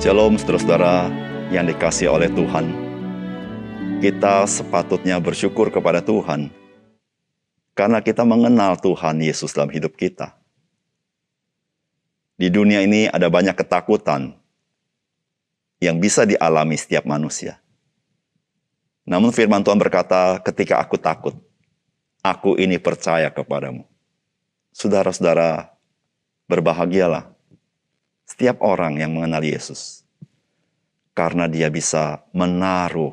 Shalom saudara-saudara yang dikasihi oleh Tuhan. Kita sepatutnya bersyukur kepada Tuhan karena kita mengenal Tuhan Yesus dalam hidup kita. Di dunia ini ada banyak ketakutan yang bisa dialami setiap manusia. Namun firman Tuhan berkata, ketika aku takut, aku ini percaya kepadamu. Saudara-saudara, berbahagialah setiap orang yang mengenal Yesus. Karena dia bisa menaruh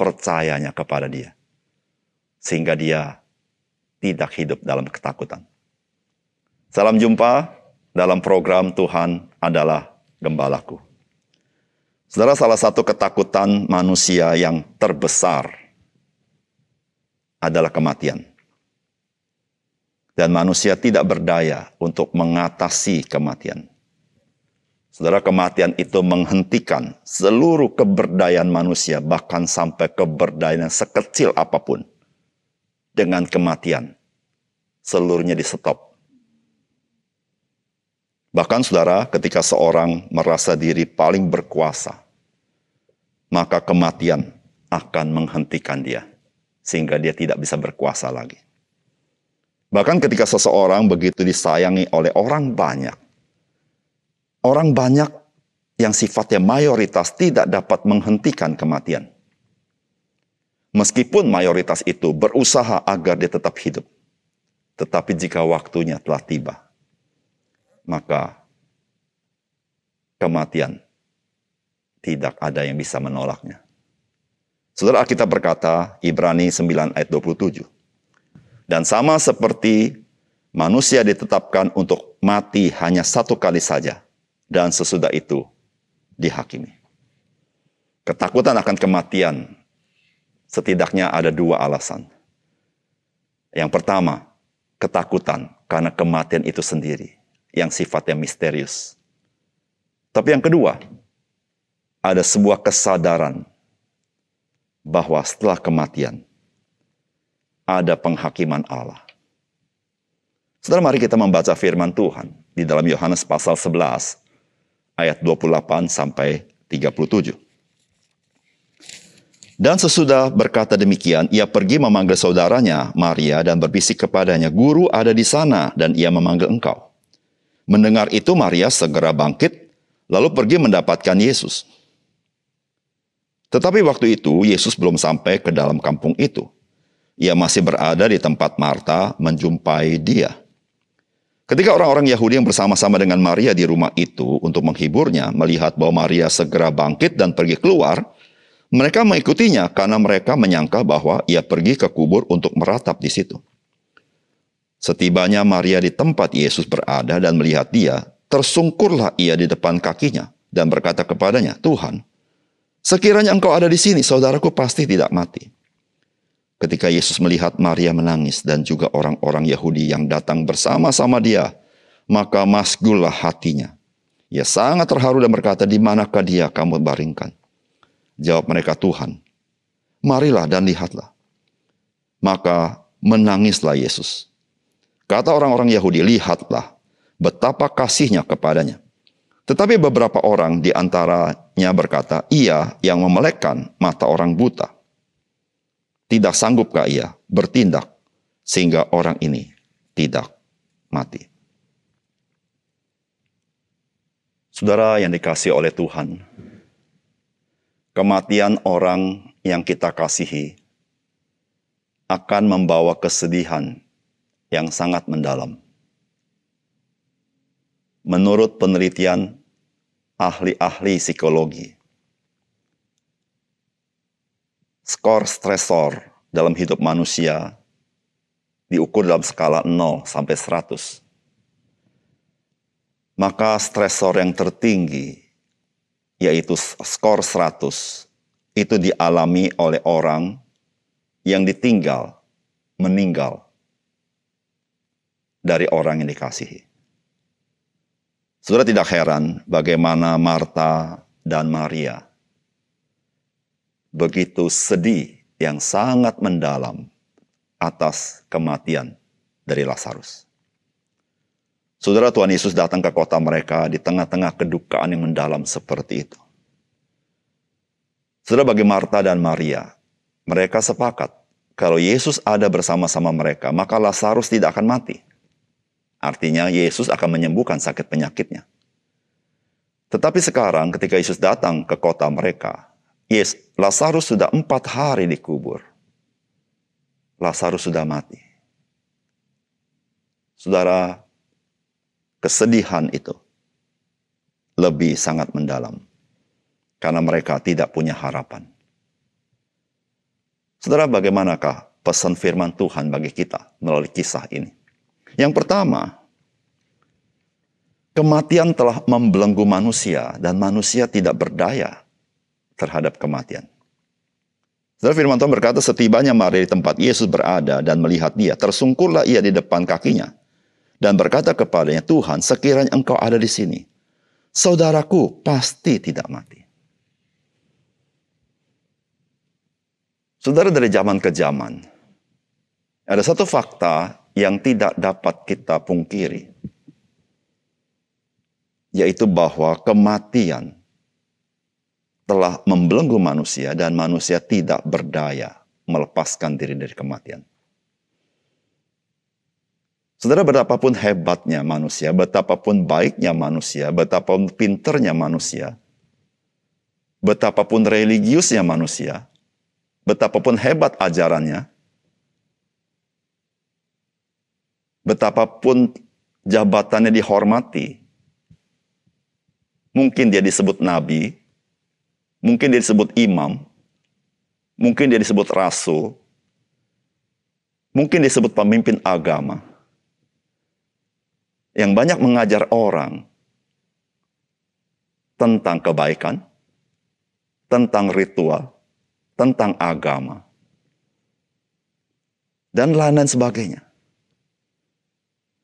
percayanya kepada dia. Sehingga dia tidak hidup dalam ketakutan. Salam jumpa dalam program Tuhan adalah Gembalaku. Saudara, salah satu ketakutan manusia yang terbesar adalah kematian. Dan manusia tidak berdaya untuk mengatasi kematian. Saudara, kematian itu menghentikan seluruh keberdayaan manusia, bahkan sampai keberdayaan sekecil apapun. Dengan kematian, seluruhnya di stop. Bahkan saudara, ketika seorang merasa diri paling berkuasa, maka kematian akan menghentikan dia, sehingga dia tidak bisa berkuasa lagi. Bahkan ketika seseorang begitu disayangi oleh orang banyak yang sifatnya mayoritas tidak dapat menghentikan kematian. Meskipun mayoritas itu berusaha agar dia tetap hidup, tetapi jika waktunya telah tiba, maka kematian tidak ada yang bisa menolaknya. Saudara, Alkitab berkata, Ibrani 9 ayat 27. Dan sama seperti manusia ditetapkan untuk mati hanya satu kali saja, dan sesudah itu dihakimi. Ketakutan akan kematian setidaknya ada dua alasan. Yang pertama, ketakutan karena kematian itu sendiri, yang sifatnya misterius. Tapi yang kedua, ada sebuah kesadaran bahwa setelah kematian, ada penghakiman Allah. Saudara, mari kita membaca firman Tuhan di dalam Yohanes pasal 11, ayat 28 sampai 37. Dan sesudah berkata demikian, ia pergi memanggil saudaranya, Maria, dan berbisik kepadanya, Guru ada di sana, dan ia memanggil engkau. Mendengar itu Maria segera bangkit, lalu pergi mendapatkan Yesus. Tetapi waktu itu Yesus belum sampai ke dalam kampung itu. Ia masih berada di tempat Marta menjumpai dia. Ketika orang-orang Yahudi yang bersama-sama dengan Maria di rumah itu untuk menghiburnya, melihat bahwa Maria segera bangkit dan pergi keluar, mereka mengikutinya karena mereka menyangka bahwa ia pergi ke kubur untuk meratap di situ. Setibanya Maria di tempat Yesus berada dan melihat dia, tersungkurlah ia di depan kakinya dan berkata kepadanya, Tuhan, sekiranya engkau ada di sini, saudaraku pasti tidak mati. Ketika Yesus melihat Maria menangis dan juga orang-orang Yahudi yang datang bersama-sama dia, maka masgullah hatinya. Ia sangat terharu dan berkata, di manakah dia kamu baringkan? Jawab mereka, Tuhan, marilah dan lihatlah. Maka menangislah Yesus. Kata orang-orang Yahudi, lihatlah betapa kasihnya kepadanya. Tetapi beberapa orang di antaranya berkata, ia yang memelekkan mata orang buta. Tidak sanggupkah ia bertindak sehingga orang ini tidak mati. Saudara yang dikasihi oleh Tuhan, kematian orang yang kita kasihi akan membawa kesedihan yang sangat mendalam. Menurut penelitian ahli-ahli psikologi, skor stresor dalam hidup manusia diukur dalam skala 0 sampai 100. Maka stresor yang tertinggi, yaitu skor 100, itu dialami oleh orang yang ditinggal, meninggal dari orang yang dikasihi. Saudara, tidak heran bagaimana Marta dan Maria begitu sedih yang sangat mendalam atas kematian dari Lazarus. Saudara, Tuhan Yesus datang ke kota mereka di tengah-tengah kedukaan yang mendalam seperti itu. Saudara, bagi Marta dan Maria, mereka sepakat kalau Yesus ada bersama-sama mereka, maka Lazarus tidak akan mati. Artinya, Yesus akan menyembuhkan sakit penyakitnya. Tetapi sekarang ketika Yesus datang ke kota mereka, Lazarus sudah 4 hari dikubur. Lazarus sudah mati. Saudara, kesedihan itu lebih sangat mendalam karena mereka tidak punya harapan. Saudara, bagaimanakah pesan firman Tuhan bagi kita melalui kisah ini? Yang pertama, kematian telah membelenggu manusia dan manusia tidak berdaya terhadap kematian. Saudara, firman Tuhan berkata, setibanya Maria di tempat Yesus berada dan melihat dia, tersungkurlah ia di depan kakinya. Dan berkata kepadanya, Tuhan, sekiranya engkau ada di sini, saudaraku pasti tidak mati. Saudara, dari zaman ke zaman, ada satu fakta yang tidak dapat kita pungkiri, yaitu bahwa kematian telah membelenggu manusia dan manusia tidak berdaya melepaskan diri dari kematian. Saudara, betapapun hebatnya manusia, betapapun baiknya manusia, betapapun pinternya manusia, betapapun religiusnya manusia, betapapun hebat ajarannya, betapapun jabatannya dihormati, mungkin dia disebut nabi, mungkin dia disebut imam, mungkin dia disebut rasul, mungkin dia disebut pemimpin agama, yang banyak mengajar orang tentang kebaikan, tentang ritual, tentang agama, dan lain-lain sebagainya.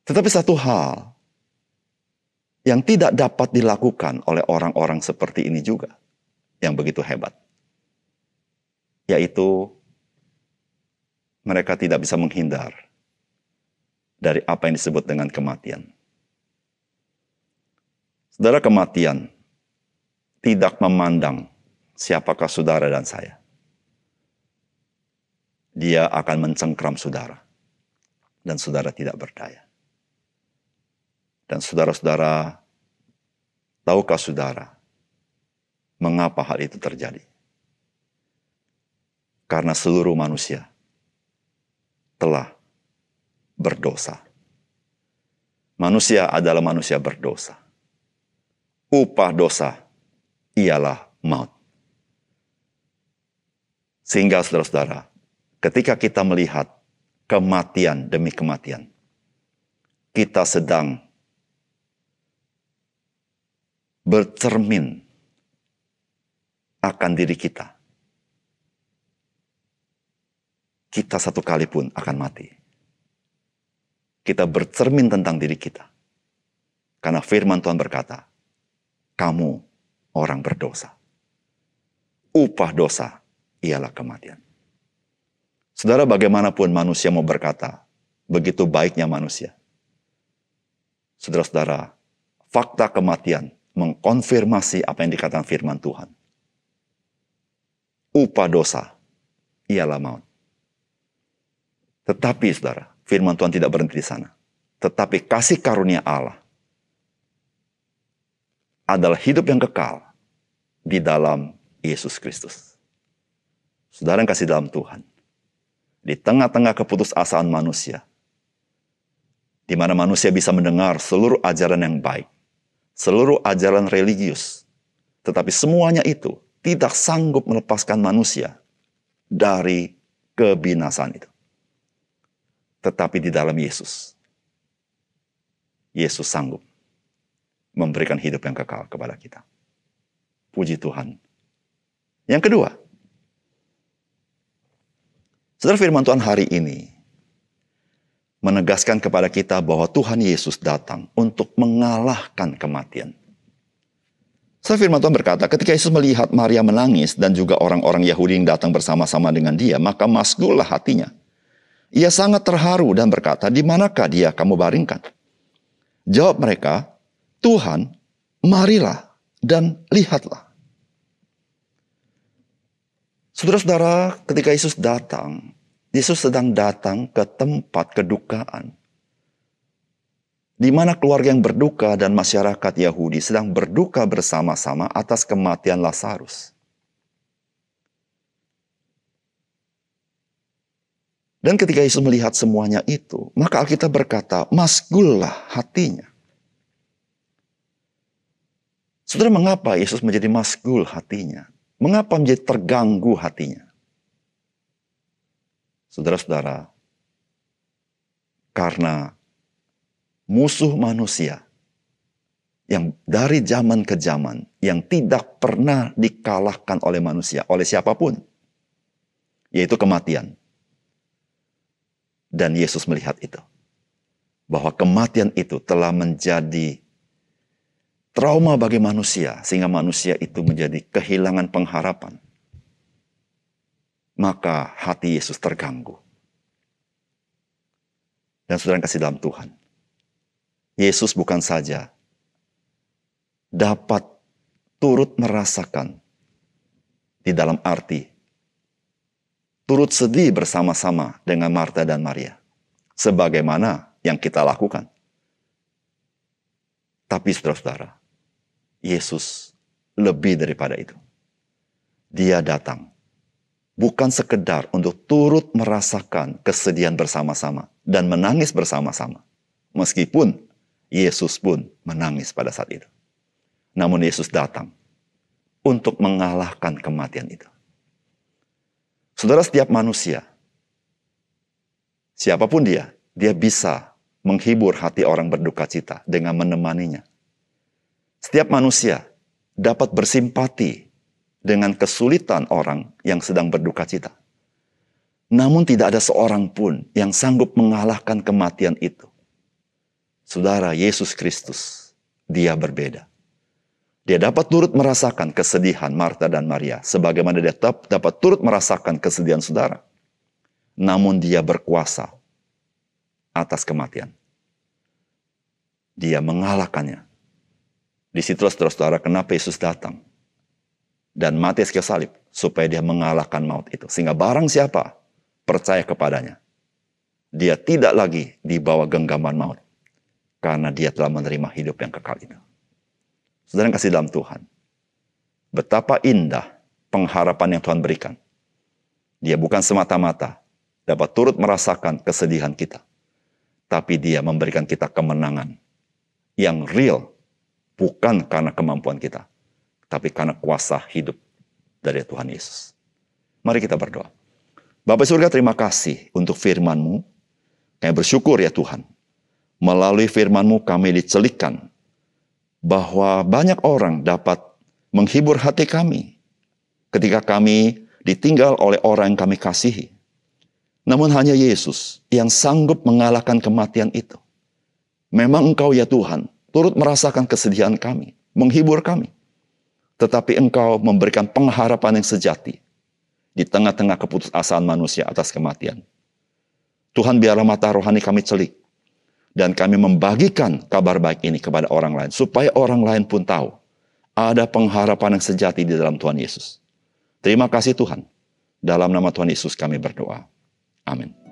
Tetapi satu hal yang tidak dapat dilakukan oleh orang-orang seperti ini juga, yang begitu hebat, yaitu mereka tidak bisa menghindar dari apa yang disebut dengan kematian. Saudara, kematian tidak memandang siapakah saudara dan saya. Dia akan mencengkram saudara. Dan saudara tidak berdaya. Dan saudara-saudara, tahukah saudara mengapa hal itu terjadi? Karena seluruh manusia telah berdosa. Manusia adalah manusia berdosa. Upah dosa ialah maut. Sehingga saudara-saudara, ketika kita melihat kematian demi kematian, kita sedang bercermin akan diri kita. Kita satu kali pun akan mati. Kita bercermin tentang diri kita. Karena firman Tuhan berkata, kamu orang berdosa. Upah dosa ialah kematian. Saudara, bagaimanapun manusia mau berkata, begitu baiknya manusia. Saudara-saudara, fakta kematian mengkonfirmasi apa yang dikatakan firman Tuhan. Upah dosa ialah maut. Tetapi saudara, firman Tuhan tidak berhenti di sana. Tetapi kasih karunia Allah adalah hidup yang kekal di dalam Yesus Kristus. Saudara yang kasih dalam Tuhan, di tengah-tengah keputusasaan manusia, di mana manusia bisa mendengar seluruh ajaran yang baik, seluruh ajaran religius, tetapi semuanya itu tidak sanggup melepaskan manusia dari kebinasaan itu. Tetapi di dalam Yesus, Yesus sanggup memberikan hidup yang kekal kepada kita. Puji Tuhan. Yang kedua, saudara, firman Tuhan hari ini menegaskan kepada kita bahwa Tuhan Yesus datang untuk mengalahkan kematian. Saudara, firman Tuhan berkata, ketika Yesus melihat Maria menangis dan juga orang-orang Yahudi yang datang bersama-sama dengan dia, maka masgullah hatinya. Ia sangat terharu dan berkata, di manakah dia kamu baringkan? Jawab mereka, Tuhan, marilah dan lihatlah. Saudara-saudara, ketika Yesus sedang datang ke tempat kedukaan, di mana keluarga yang berduka dan masyarakat Yahudi sedang berduka bersama-sama atas kematian Lazarus. Dan ketika Yesus melihat semuanya itu, maka Alkitab berkata, masgullah hatinya. Saudara, mengapa Yesus menjadi masgul hatinya? Mengapa menjadi terganggu hatinya? Saudara-saudara, karena musuh manusia yang dari zaman ke zaman, yang tidak pernah dikalahkan oleh manusia, oleh siapapun, yaitu kematian. Dan Yesus melihat itu, bahwa kematian itu telah menjadi trauma bagi manusia, sehingga manusia itu menjadi kehilangan pengharapan. Maka hati Yesus terganggu. Dan saudara yang kasih dalam Tuhan, Yesus bukan saja dapat turut merasakan di dalam arti turut sedih bersama-sama dengan Marta dan Maria, sebagaimana yang kita lakukan. Tapi saudara-saudara, Yesus lebih daripada itu. Dia datang bukan sekedar untuk turut merasakan kesedihan bersama-sama dan menangis bersama-sama, meskipun Yesus pun menangis pada saat itu. Namun Yesus datang untuk mengalahkan kematian itu. Saudara, setiap manusia, siapapun dia, dia bisa menghibur hati orang berduka cita dengan menemaninya. Setiap manusia dapat bersimpati dengan kesulitan orang yang sedang berduka cita. Namun tidak ada seorang pun yang sanggup mengalahkan kematian itu. Saudara, Yesus Kristus, dia berbeda. Dia dapat turut merasakan kesedihan Marta dan Maria, sebagaimana dia dapat turut merasakan kesedihan saudara. Namun dia berkuasa atas kematian. Dia mengalahkannya. Disitulah saudara-saudara kenapa Yesus datang dan mati kayu salib, supaya dia mengalahkan maut itu. Sehingga barang siapa percaya kepadanya, dia tidak lagi dibawa genggaman maut, karena dia telah menerima hidup yang kekal itu. Saudara yang kasih dalam Tuhan, betapa indah pengharapan yang Tuhan berikan. Dia bukan semata-mata dapat turut merasakan kesedihan kita, tapi dia memberikan kita kemenangan yang real, bukan karena kemampuan kita, tapi karena kuasa hidup dari Tuhan Yesus. Mari kita berdoa. Bapa surga, terima kasih untuk firman-Mu. Kami bersyukur ya Tuhan, melalui firman-Mu kami dicelikkan bahwa banyak orang dapat menghibur hati kami ketika kami ditinggal oleh orang yang kami kasihi. Namun hanya Yesus yang sanggup mengalahkan kematian itu. Memang Engkau ya Tuhan turut merasakan kesedihan kami, menghibur kami. Tetapi Engkau memberikan pengharapan yang sejati di tengah-tengah keputusasaan manusia atas kematian. Tuhan, biarlah mata rohani kami celik, dan kami membagikan kabar baik ini kepada orang lain, supaya orang lain pun tahu ada pengharapan yang sejati di dalam Tuhan Yesus. Terima kasih Tuhan. Dalam nama Tuhan Yesus kami berdoa. Amin.